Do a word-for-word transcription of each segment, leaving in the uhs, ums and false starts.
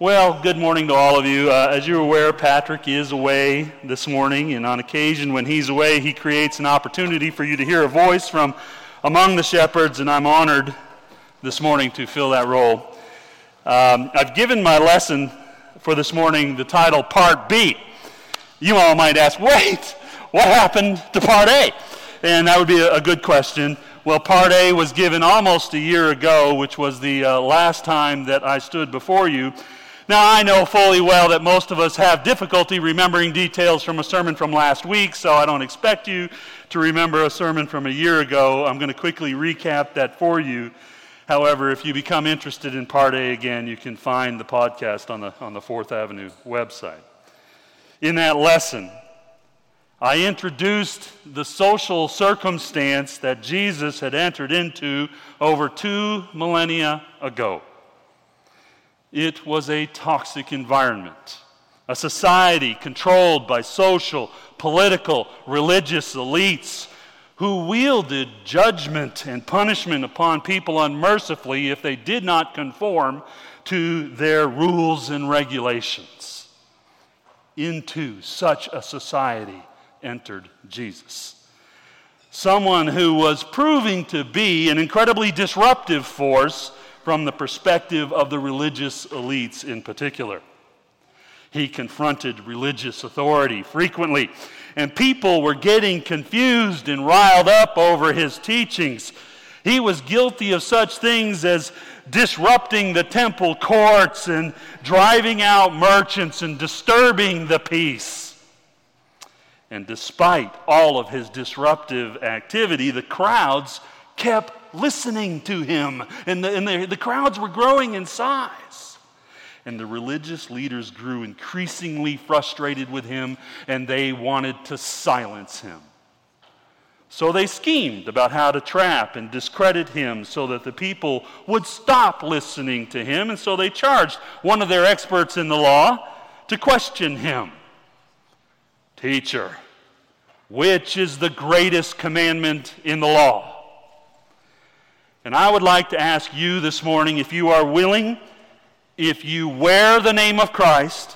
Well, good morning to all of you. Uh, as you're aware, Patrick is away this morning, and on occasion when he's away, he creates an opportunity for you to hear a voice from among the shepherds, and I'm honored this morning to fill that role. Um, I've given my lesson for this morning the title, Part B. You all might ask, wait, what happened to Part A? And that would be a good question. Well, Part A was given almost a year ago, which was the uh, last time that I stood before you. Now, I know fully well that most of us have difficulty remembering details from a sermon from last week, so I don't expect you to remember a sermon from a year ago. I'm going to quickly recap that for you. However, if you become interested in Part A again, you can find the podcast on the, on the Fourth Avenue website. In that lesson, I introduced the social circumstance that Jesus had entered into over two millennia ago. It was a toxic environment, a society controlled by social, political, religious elites who wielded judgment and punishment upon people unmercifully if they did not conform to their rules and regulations. Into such a society entered Jesus. Someone who was proving to be an incredibly disruptive force from the perspective of the religious elites in particular. He confronted religious authority frequently, and people were getting confused and riled up over his teachings. He was guilty of such things as disrupting the temple courts and driving out merchants and disturbing the peace. And despite all of his disruptive activity, the crowds kept listening to him, and the, and the, the crowds were growing in size. And the religious leaders grew increasingly frustrated with him, and they wanted to silence him. So they schemed about how to trap and discredit him so that the people would stop listening to him, and so they charged one of their experts in the law to question him. "Teacher, which is the greatest commandment in the law?" And I would like to ask you this morning, if you are willing, if you wear the name of Christ,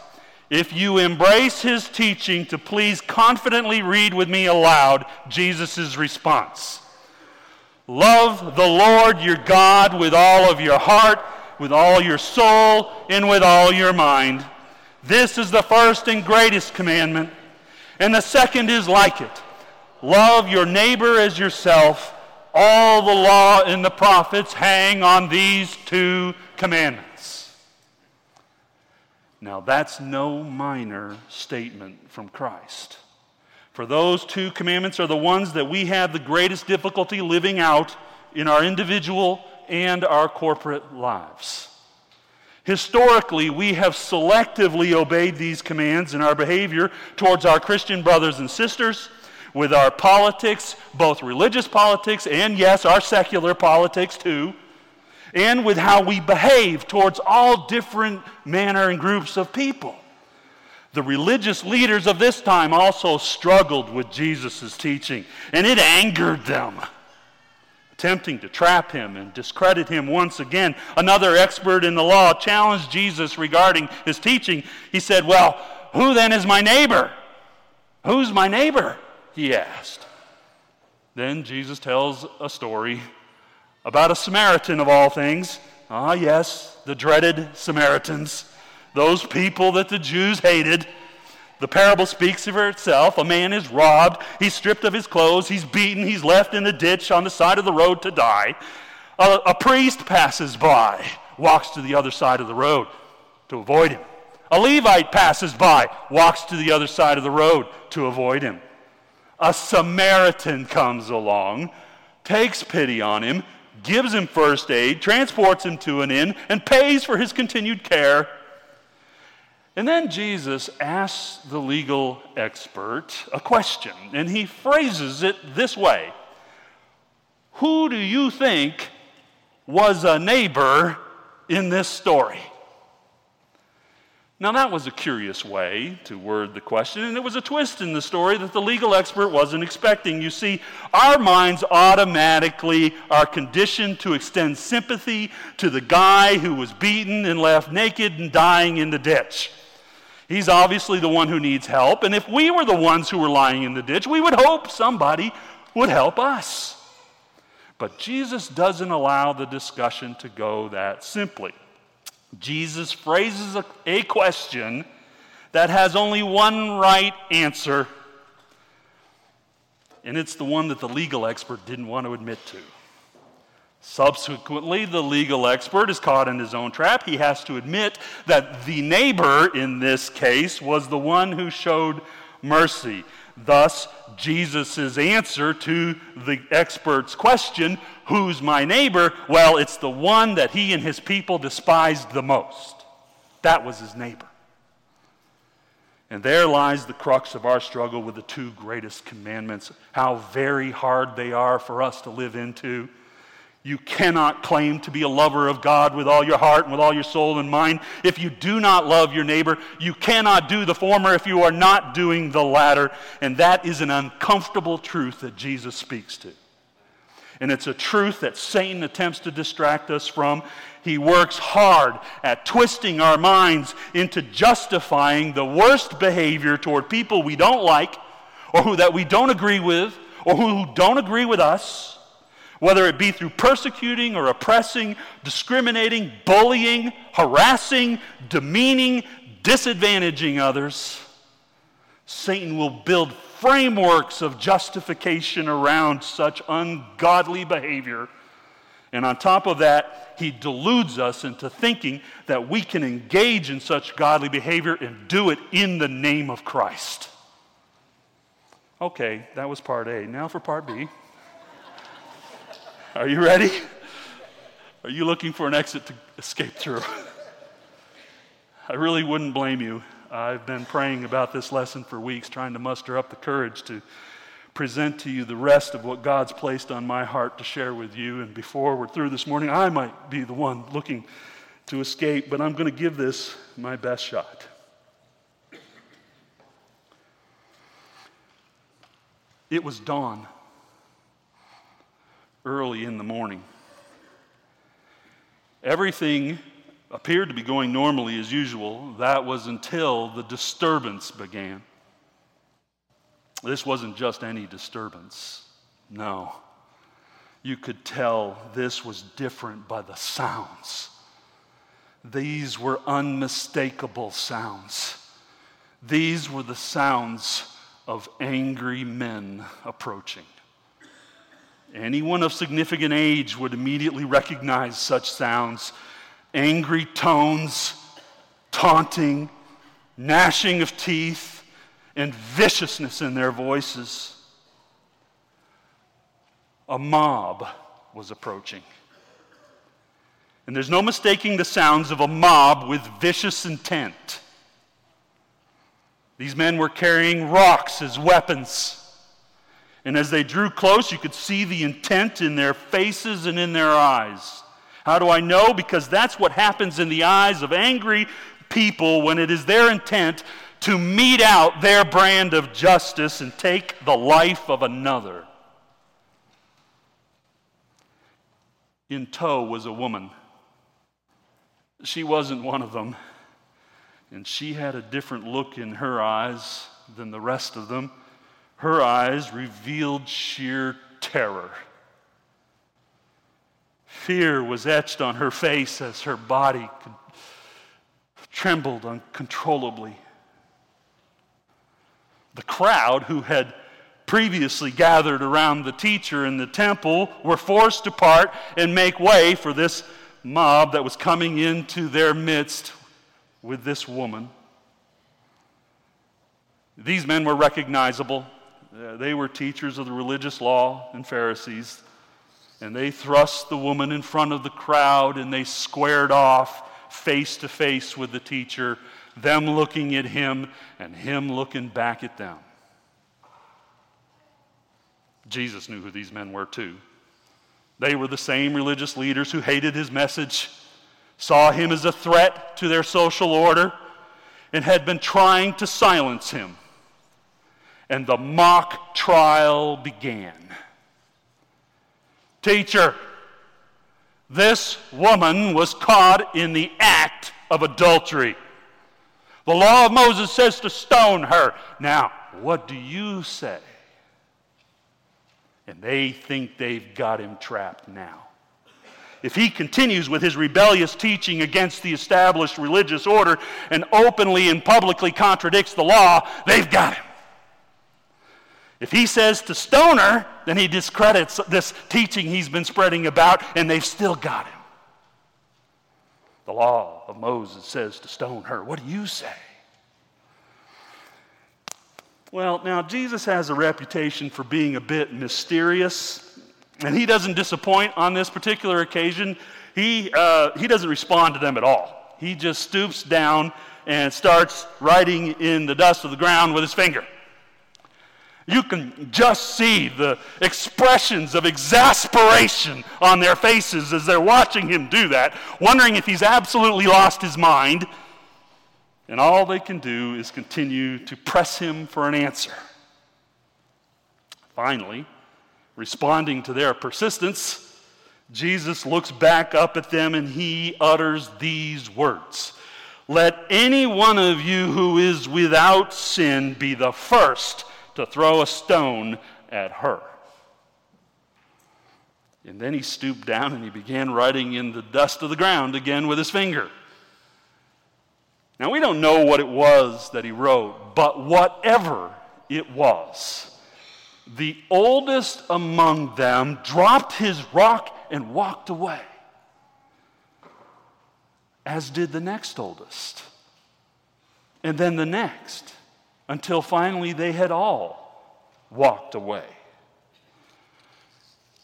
if you embrace his teaching, to please confidently read with me aloud Jesus' response. "Love the Lord your God with all of your heart, with all your soul, and with all your mind. This is the first and greatest commandment, and the second is like it. Love your neighbor as yourself. All the law and the prophets hang on these two commandments." Now, that's no minor statement from Christ. For those two commandments are the ones that we have the greatest difficulty living out in our individual and our corporate lives. Historically, we have selectively obeyed these commands in our behavior towards our Christian brothers and sisters, with our politics, both religious politics and, yes, our secular politics too, and with how we behave towards all different manner and groups of people. The religious leaders of this time also struggled with Jesus' teaching, and it angered them, attempting to trap him and discredit him once again. Another expert in the law challenged Jesus regarding his teaching. He said, "Well, who then is my neighbor? Who's my neighbor?" he asked. Then Jesus tells a story about a Samaritan of all things. Ah, yes, the dreaded Samaritans, those people that the Jews hated. The parable speaks for itself. A man is robbed, he's stripped of his clothes, he's beaten, he's left in a ditch on the side of the road to die. A, a priest passes by, walks to the other side of the road to avoid him. A Levite passes by, walks to the other side of the road to avoid him. A Samaritan comes along, takes pity on him, gives him first aid, transports him to an inn, and pays for his continued care. And then Jesus asks the legal expert a question, and he phrases it this way: "Who do you think was a neighbor in this story?" Now, that was a curious way to word the question, and it was a twist in the story that the legal expert wasn't expecting. You see, our minds automatically are conditioned to extend sympathy to the guy who was beaten and left naked and dying in the ditch. He's obviously the one who needs help, and if we were the ones who were lying in the ditch, we would hope somebody would help us. But Jesus doesn't allow the discussion to go that simply. Jesus phrases a, a question that has only one right answer, and it's the one that the legal expert didn't want to admit to. Subsequently, the legal expert is caught in his own trap. He has to admit that the neighbor, in this case, was the one who showed mercy. Thus, Jesus' answer to the expert's question, who's my neighbor? Well, it's the one that he and his people despised the most. That was his neighbor. And there lies the crux of our struggle with the two greatest commandments, how very hard they are for us to live into. You cannot claim to be a lover of God with all your heart and with all your soul and mind if you do not love your neighbor. You cannot do the former if you are not doing the latter. And that is an uncomfortable truth that Jesus speaks to. And it's a truth that Satan attempts to distract us from. He works hard at twisting our minds into justifying the worst behavior toward people we don't like, or who that we don't agree with, or who don't agree with us, whether it be through persecuting or oppressing, discriminating, bullying, harassing, demeaning, disadvantaging others. Satan will build frameworks of justification around such ungodly behavior. And on top of that, he deludes us into thinking that we can engage in such godly behavior and do it in the name of Christ. Okay, that was part A. Now for part B. Are you ready? Are you looking for an exit to escape through? I really wouldn't blame you. I've been praying about this lesson for weeks, trying to muster up the courage to present to you the rest of what God's placed on my heart to share with you. And before we're through this morning, I might be the one looking to escape, but I'm going to give this my best shot. It was dawn. Early in the morning. Everything appeared to be going normally as usual. That was until the disturbance began. This wasn't just any disturbance. No. You could tell this was different by the sounds. These were unmistakable sounds. These were the sounds of angry men approaching. Anyone of significant age would immediately recognize such sounds. Angry tones, taunting, gnashing of teeth, and viciousness in their voices. A mob was approaching. And there's no mistaking the sounds of a mob with vicious intent. These men were carrying rocks as weapons. And as they drew close, you could see the intent in their faces and in their eyes. How do I know? Because that's what happens in the eyes of angry people when it is their intent to mete out their brand of justice and take the life of another. In tow was a woman. She wasn't one of them, and she had a different look in her eyes than the rest of them. Her eyes revealed sheer terror. Fear was etched on her face as her body con- trembled uncontrollably. The crowd who had previously gathered around the teacher in the temple were forced apart and make way for this mob that was coming into their midst with this woman. These men were recognizable. They were teachers of the religious law and Pharisees, and they thrust the woman in front of the crowd, and they squared off face to face with the teacher, them looking at him and him looking back at them. Jesus knew who these men were too. They were the same religious leaders who hated his message, saw him as a threat to their social order, and had been trying to silence him. And the mock trial began. Teacher, this woman was caught in the act of adultery. The law of Moses says to stone her. Now, what do you say? And they think they've got him trapped now. If he continues with his rebellious teaching against the established religious order and openly and publicly contradicts the law, they've got him. If he says to stone her, then he discredits this teaching he's been spreading about, and they've still got him. The law of Moses says to stone her. What do you say? Well, now, Jesus has a reputation for being a bit mysterious, and he doesn't disappoint on this particular occasion. He, uh, he doesn't respond to them at all. He just stoops down and starts writing in the dust of the ground with his finger. You can just see the expressions of exasperation on their faces as they're watching him do that, wondering if he's absolutely lost his mind. And all they can do is continue to press him for an answer. Finally, responding to their persistence, Jesus looks back up at them and he utters these words. Let any one of you who is without sin be the first to throw a stone at her. And then he stooped down and he began writing in the dust of the ground again with his finger. Now, we don't know what it was that he wrote, but whatever it was, the oldest among them dropped his rock and walked away, as did the next oldest, and then the next, until finally they had all walked away.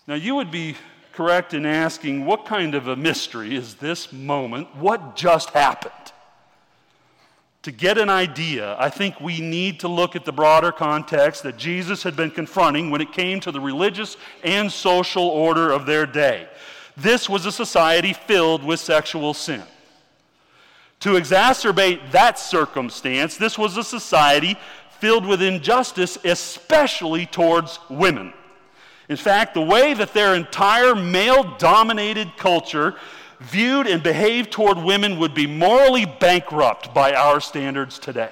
Now, you would be correct in asking, what kind of a mystery is this moment? What just happened? To get an idea, I think we need to look at the broader context that Jesus had been confronting when it came to the religious and social order of their day. This was a society filled with sexual sin. To exacerbate that circumstance, this was a society filled with injustice, especially towards women. In fact, the way that their entire male-dominated culture viewed and behaved toward women would be morally bankrupt by our standards today.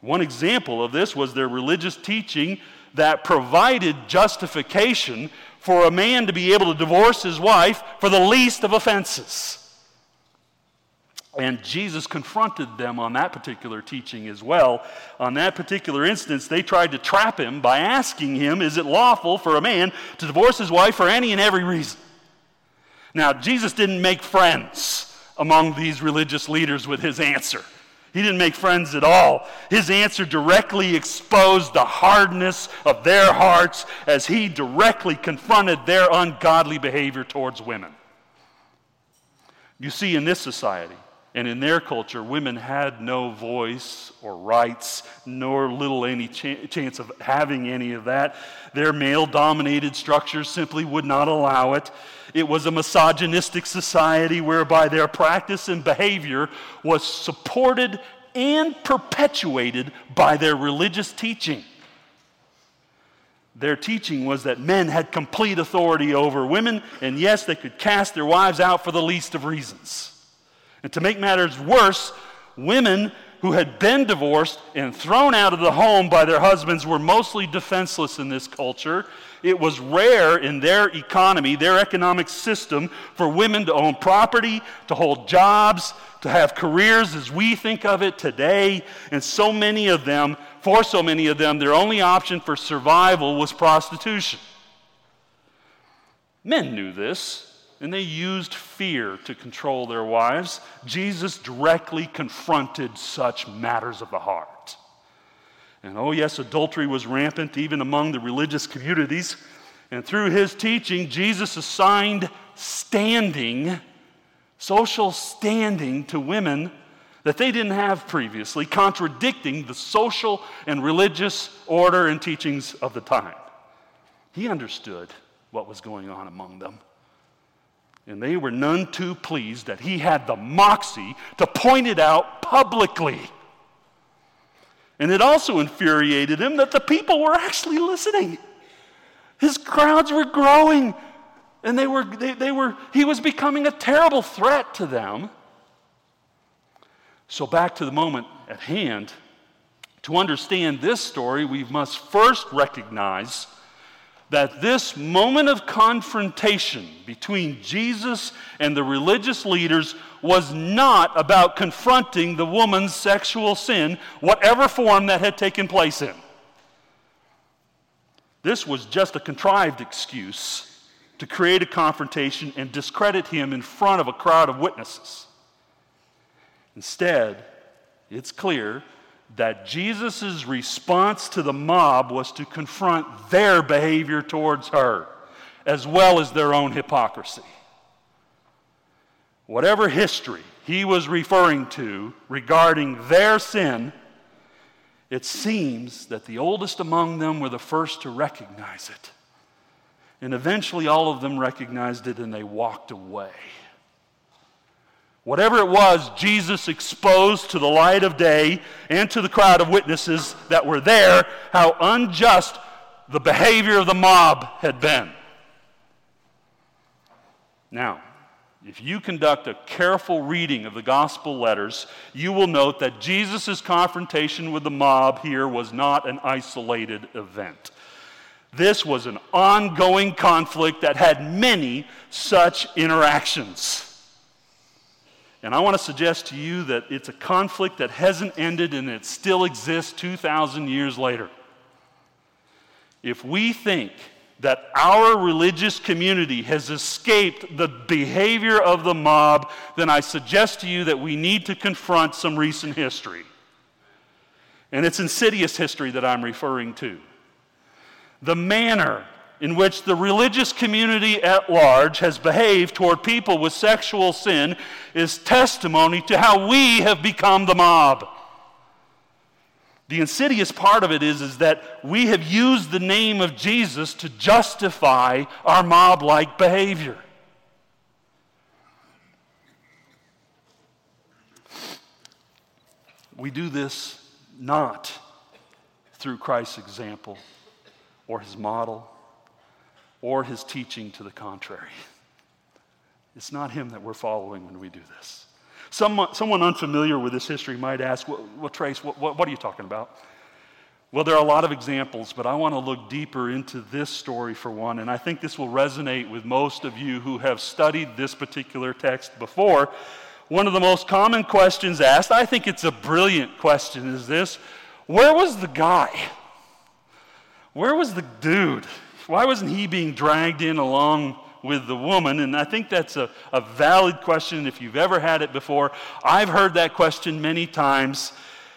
One example of this was their religious teaching that provided justification for a man to be able to divorce his wife for the least of offenses. And Jesus confronted them on that particular teaching as well. On that particular instance, they tried to trap him by asking him, is it lawful for a man to divorce his wife for any and every reason? Now, Jesus didn't make friends among these religious leaders with his answer. He didn't make friends at all. His answer directly exposed the hardness of their hearts as he directly confronted their ungodly behavior towards women. You see, in this society and in their culture, women had no voice or rights, nor little any ch- chance of having any of that. Their male-dominated structures simply would not allow it. It was a misogynistic society whereby their practice and behavior was supported and perpetuated by their religious teaching. Their teaching was that men had complete authority over women, and yes, they could cast their wives out for the least of reasons. And to make matters worse, women who had been divorced and thrown out of the home by their husbands were mostly defenseless in this culture. It was rare in their economy, their economic system, for women to own property, to hold jobs, to have careers as we think of it today. And so many of them, for so many of them, their only option for survival was prostitution. Men knew this, and they used fear to control their wives. Jesus directly confronted such matters of the heart. And oh yes, adultery was rampant even among the religious communities. And through his teaching, Jesus assigned standing, social standing to women that they didn't have previously, contradicting the social and religious order and teachings of the time. He understood what was going on among them. And they were none too pleased that he had the moxie to point it out publicly. And it also infuriated him that the people were actually listening. His crowds were growing, and they were they, they were he was becoming a terrible threat to them. So back to the moment at hand, to understand this story, we must first recognize that this moment of confrontation between Jesus and the religious leaders was not about confronting the woman's sexual sin, whatever form that had taken place in. This was just a contrived excuse to create a confrontation and discredit him in front of a crowd of witnesses. Instead, it's clear that Jesus' response to the mob was to confront their behavior towards her, as well as their own hypocrisy. Whatever history he was referring to regarding their sin, it seems that the oldest among them were the first to recognize it. And eventually all of them recognized it and they walked away. Whatever it was, Jesus exposed to the light of day and to the crowd of witnesses that were there how unjust the behavior of the mob had been. Now, if you conduct a careful reading of the gospel letters, you will note that Jesus' confrontation with the mob here was not an isolated event. This was an ongoing conflict that had many such interactions. And I want to suggest to you that it's a conflict that hasn't ended and it still exists two thousand years later. If we think that our religious community has escaped the behavior of the mob, then I suggest to you that we need to confront some recent history. And it's insidious history that I'm referring to. The manner in which the religious community at large has behaved toward people with sexual sin is testimony to how we have become the mob. The insidious part of it is, is that we have used the name of Jesus to justify our mob-like behavior. We do this not through Christ's example or his model, or his teaching to the contrary. It's not him that we're following when we do this. Someone, someone unfamiliar with this history might ask, well, well Trace, what, what, what are you talking about? Well, there are a lot of examples, but I want to look deeper into this story for one, and I think this will resonate with most of you who have studied this particular text before. One of the most common questions asked, I think it's a brilliant question, is this: where was the guy? Where was the dude? Why wasn't he being dragged in along with the woman? And I think that's a, a valid question if you've ever had it before. I've heard that question many times.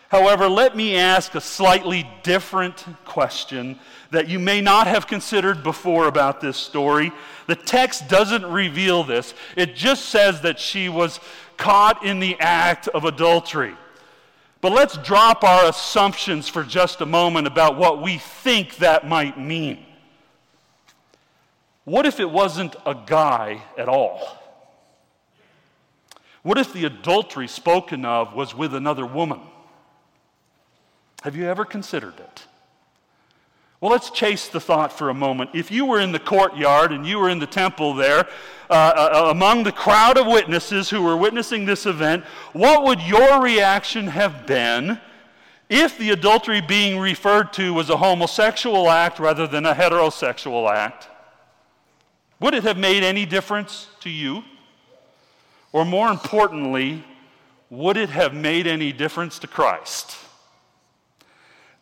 However, let me ask a slightly different question that you may not have considered before about this story. The text doesn't reveal this. It just says that she was caught in the act of adultery. But let's drop our assumptions for just a moment about what we think that might mean. What if it wasn't a guy at all? What if the adultery spoken of was with another woman? Have you ever considered it? Well, let's chase the thought for a moment. If you were in the courtyard and you were in the temple there, uh, uh, among the crowd of witnesses who were witnessing this event, what would your reaction have been if the adultery being referred to was a homosexual act rather than a heterosexual act? Would it have made any difference to you? Or more importantly, would it have made any difference to Christ?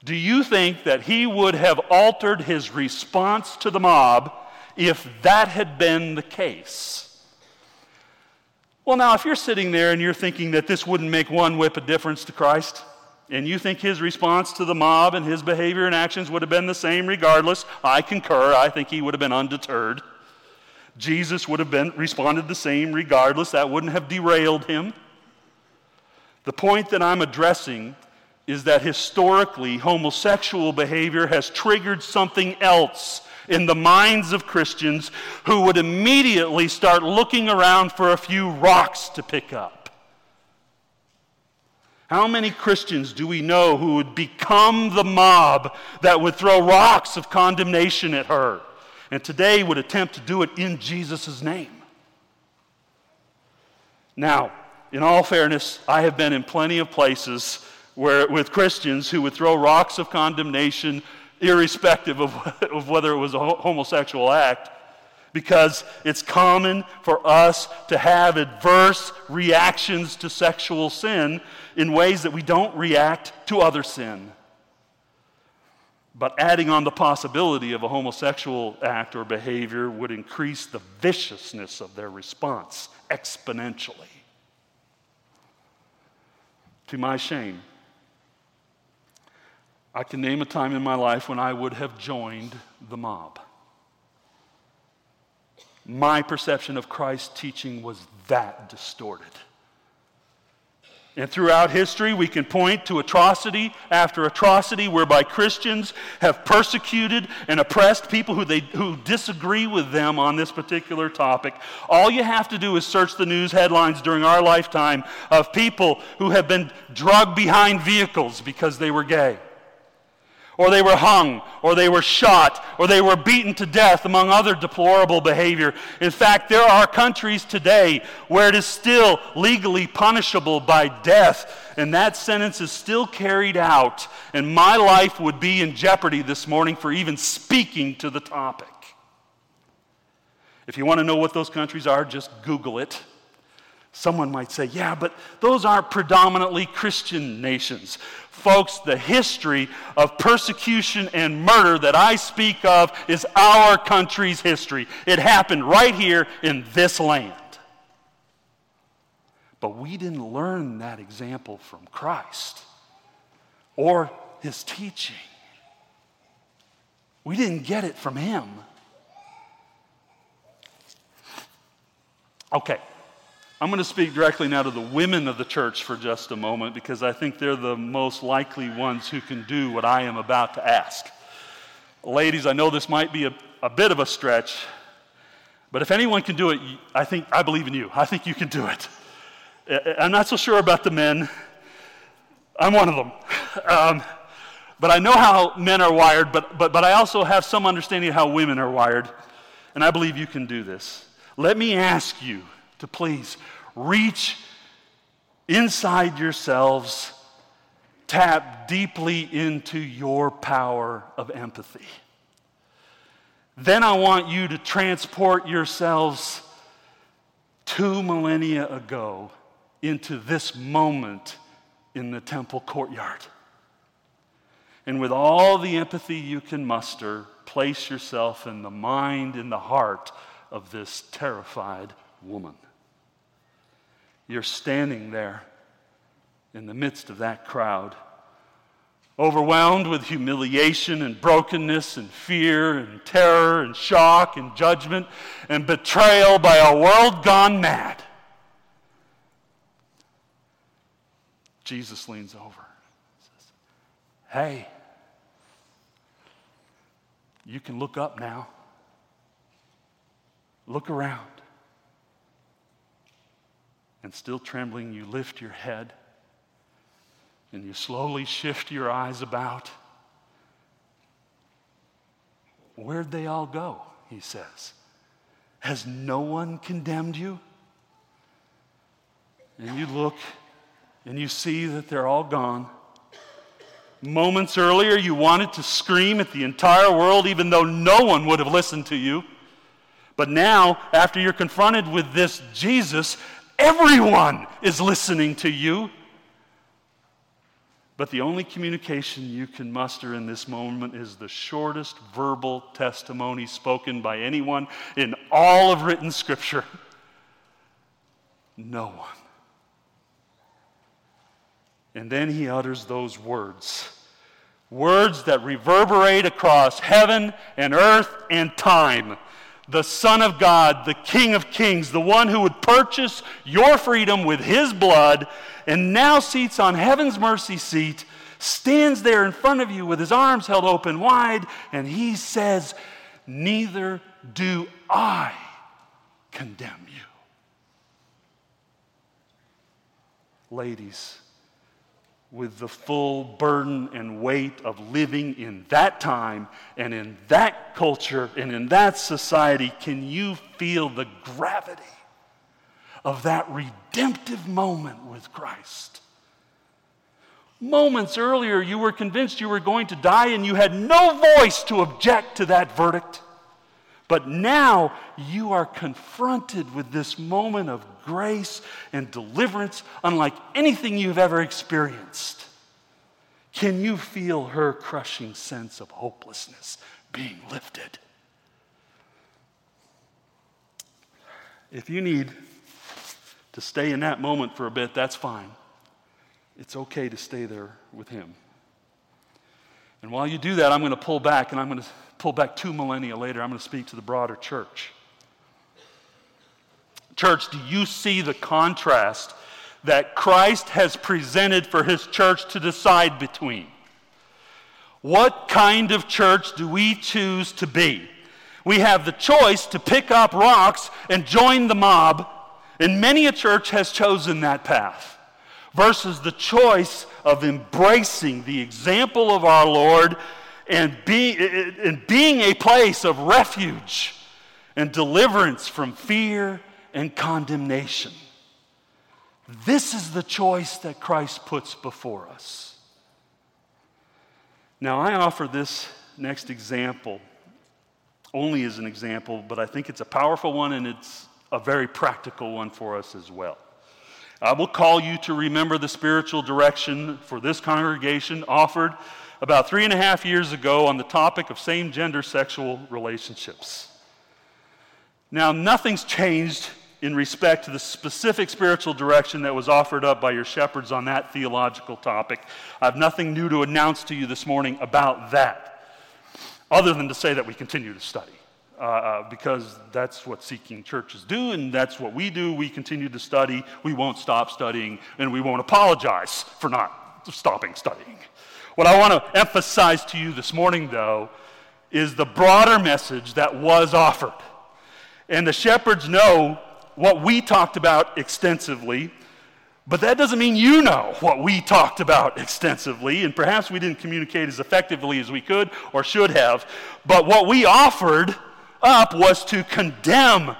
Do you think that he would have altered his response to the mob if that had been the case? Well, now, if you're sitting there and you're thinking that this wouldn't make one whit of difference to Christ, and you think his response to the mob and his behavior and actions would have been the same regardless, I concur. I think he would have been undeterred. Jesus would have been responded the same regardless. That wouldn't have derailed him. The point that I'm addressing is that historically homosexual behavior has triggered something else in the minds of Christians who would immediately start looking around for a few rocks to pick up. How many Christians do we know who would become the mob that would throw rocks of condemnation at her, and today would attempt to do it in Jesus' name? Now, in all fairness, I have been in plenty of places where with Christians who would throw rocks of condemnation irrespective of, of whether it was a homosexual act, because it's common for us to have adverse reactions to sexual sin in ways that we don't react to other sin. But adding on the possibility of a homosexual act or behavior would increase the viciousness of their response exponentially. To my shame, I can name a time in my life when I would have joined the mob. My perception of Christ's teaching was that distorted. And throughout history, we can point to atrocity after atrocity whereby Christians have persecuted and oppressed people who they who disagree with them on this particular topic. All you have to do is search the news headlines during our lifetime of people who have been dragged behind vehicles because they were gay, or they were hung, or they were shot, or they were beaten to death, among other deplorable behavior. In fact, there are countries today where it is still legally punishable by death, and that sentence is still carried out, and my life would be in jeopardy this morning for even speaking to the topic. If you want to know what those countries are, just Google it. Someone might say, yeah, but those are predominantly Christian nations. Folks, the history of persecution and murder that I speak of is our country's history. It happened right here in this land. But we didn't learn that example from Christ or his teaching. We didn't get it from him. Okay. I'm going to speak directly now to the women of the church for just a moment, because I think they're the most likely ones who can do what I am about to ask. Ladies, I know this might be a, a bit of a stretch, but if anyone can do it, I think I believe in you. I think you can do it. I'm not so sure about the men. I'm one of them. Um, but I know how men are wired, but, but, but I also have some understanding of how women are wired, and I believe you can do this. Let me ask you to please reach inside yourselves, tap deeply into your power of empathy. Then I want you to transport yourselves two millennia ago into this moment in the temple courtyard. And with all the empathy you can muster, place yourself in the mind, in the heart of this terrified woman. You're standing there in the midst of that crowd, overwhelmed with humiliation and brokenness and fear and terror and shock and judgment and betrayal by a world gone mad. Jesus leans over and says, "Hey, you can look up now. Look around." And still trembling, you lift your head and you slowly shift your eyes about. "Where'd they all go?" he says. "Has no one condemned you?" And you look and you see that they're all gone. Moments earlier, you wanted to scream at the entire world, even though no one would have listened to you. But now, after you're confronted with this Jesus, everyone is listening to you. But the only communication you can muster in this moment is the shortest verbal testimony spoken by anyone in all of written scripture. "No one." And then he utters those words. Words that reverberate across heaven and earth and time. "The Son of God, the King of Kings, the one who would purchase your freedom with his blood, and now seats on heaven's mercy seat, stands there in front of you with his arms held open wide, and he says, neither do I condemn you. Ladies, with the full burden and weight of living in that time and in that culture and in that society, can you feel the gravity of that redemptive moment with Christ? Moments earlier, you were convinced you were going to die and you had no voice to object to that verdict. But now you are confronted with this moment of grace and deliverance unlike anything you've ever experienced. Can you feel her crushing sense of hopelessness being lifted? If you need to stay in that moment for a bit, that's fine. It's okay to stay there with him. And while you do that, I'm going to pull back, and I'm going to pull back two millennia later. I'm going to speak to the broader church. Church, do you see the contrast that Christ has presented for his church to decide between? What kind of church do we choose to be? We have the choice to pick up rocks and join the mob, and many a church has chosen that path, versus the choice of embracing the example of our Lord and, be, and being a place of refuge and deliverance from fear and condemnation. This is the choice that Christ puts before us. Now, I offer this next example only as an example, but I think it's a powerful one, and it's a very practical one for us as well. I will call you to remember the spiritual direction for this congregation offered about three and a half years ago on the topic of same-gender sexual relationships. Now, nothing's changed in respect to the specific spiritual direction that was offered up by your shepherds on that theological topic. I have nothing new to announce to you this morning about that, other than to say that we continue to study. Uh, because that's what seeking churches do, and that's what we do. We continue to study. We won't stop studying, and we won't apologize for not stopping studying. What I want to emphasize to you this morning, though, is the broader message that was offered. And the shepherds know what we talked about extensively, but that doesn't mean you know what we talked about extensively, and perhaps we didn't communicate as effectively as we could or should have, but what we offered up was to condemn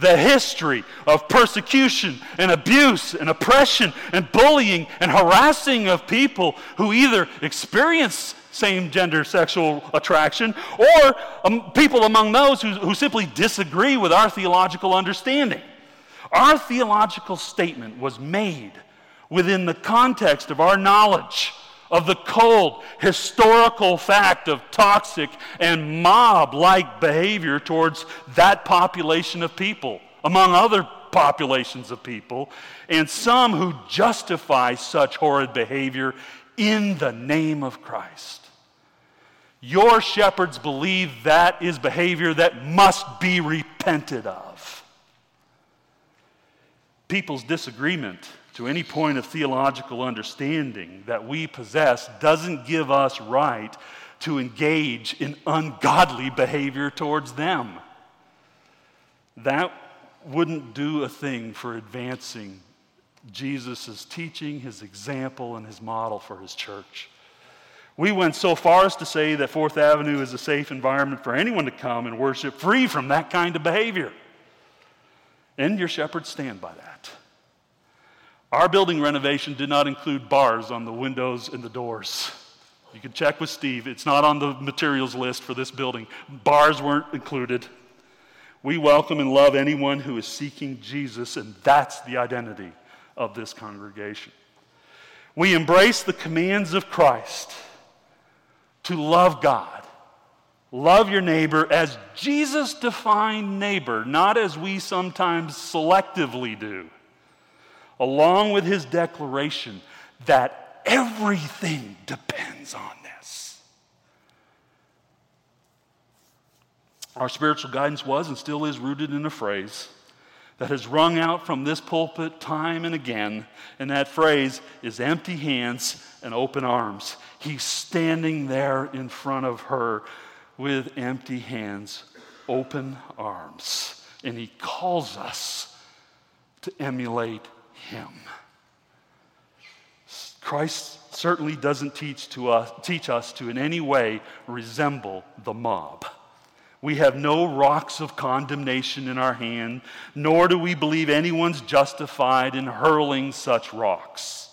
the history of persecution and abuse and oppression and bullying and harassing of people who either experience same-gender sexual attraction or um, people among those who, who simply disagree with our theological understanding. Our theological statement was made within the context of our knowledge of the cold, historical fact of toxic and mob-like behavior towards that population of people, among other populations of people, and some who justify such horrid behavior in the name of Christ. Your shepherds believe that is behavior that must be repented of. People's disagreement to any point of theological understanding that we possess doesn't give us right to engage in ungodly behavior towards them. That wouldn't do a thing for advancing Jesus' teaching, his example, and his model for his church. We went so far as to say that Fourth Avenue is a safe environment for anyone to come and worship free from that kind of behavior. And your shepherds stand by that. Our building renovation did not include bars on the windows and the doors. You can check with Steve. It's not on the materials list for this building. Bars weren't included. We welcome and love anyone who is seeking Jesus, and that's the identity of this congregation. We embrace the commands of Christ to love God, love your neighbor as Jesus defined neighbor, not as we sometimes selectively do, along with his declaration that everything depends on this. Our spiritual guidance was and still is rooted in a phrase that has rung out from this pulpit time and again, and that phrase is empty hands and open arms. He's standing there in front of her with empty hands, open arms, and he calls us to emulate him. Christ certainly doesn't teach to us, teach us to in any way resemble the mob. We have no rocks of condemnation in our hand, nor do we believe anyone's justified in hurling such rocks.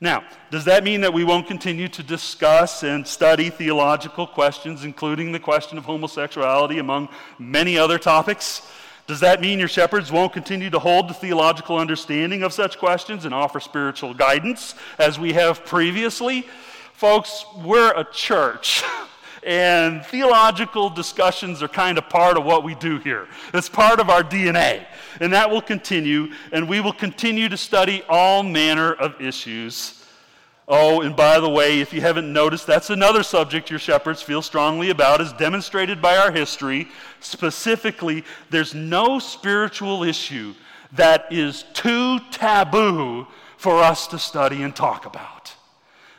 Now, does that mean that we won't continue to discuss and study theological questions, including the question of homosexuality, among many other topics? Does that mean your shepherds won't continue to hold the theological understanding of such questions and offer spiritual guidance as we have previously? Folks, we're a church. And theological discussions are kind of part of what we do here. It's part of our D N A. And that will continue, and we will continue to study all manner of issues. Oh, and by the way, if you haven't noticed, that's another subject your shepherds feel strongly about, as demonstrated by our history. Specifically, there's no spiritual issue that is too taboo for us to study and talk about.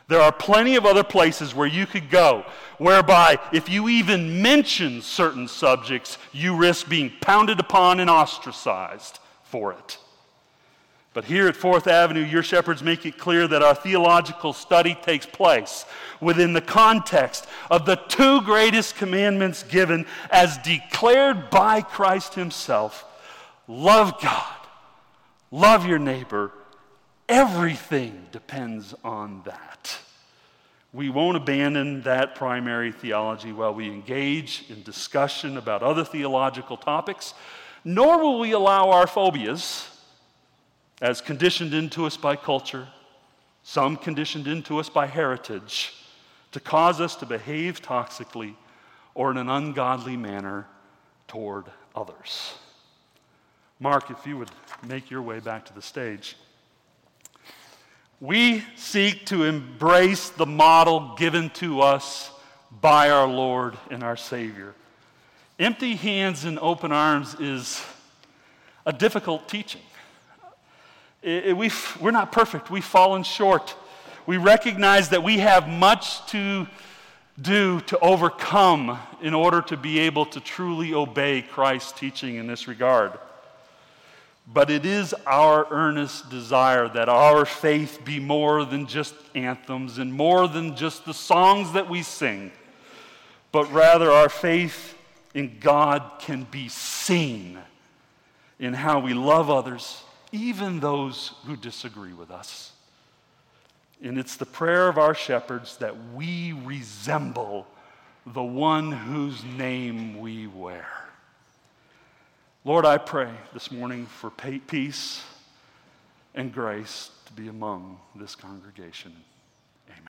There are plenty of other places where you could go, whereby if you even mention certain subjects, you risk being pounded upon and ostracized for it. But here at Fourth Avenue, your shepherds make it clear that our theological study takes place within the context of the two greatest commandments given as declared by Christ himself. Love God, love your neighbor. Everything depends on that. We won't abandon that primary theology while we engage in discussion about other theological topics, nor will we allow our phobias, as conditioned into us by culture, some conditioned into us by heritage, to cause us to behave toxically or in an ungodly manner toward others. Mark, if you would make your way back to the stage. We seek to embrace the model given to us by our Lord and our Savior. Empty hands and open arms is a difficult teaching. It, it, we've, we're not perfect. We've fallen short. We recognize that we have much to do to overcome in order to be able to truly obey Christ's teaching in this regard. But it is our earnest desire that our faith be more than just anthems and more than just the songs that we sing, but rather our faith in God can be seen in how we love others, even those who disagree with us. And it's the prayer of our shepherds that we resemble the one whose name we wear. Lord, I pray this morning for peace and grace to be among this congregation.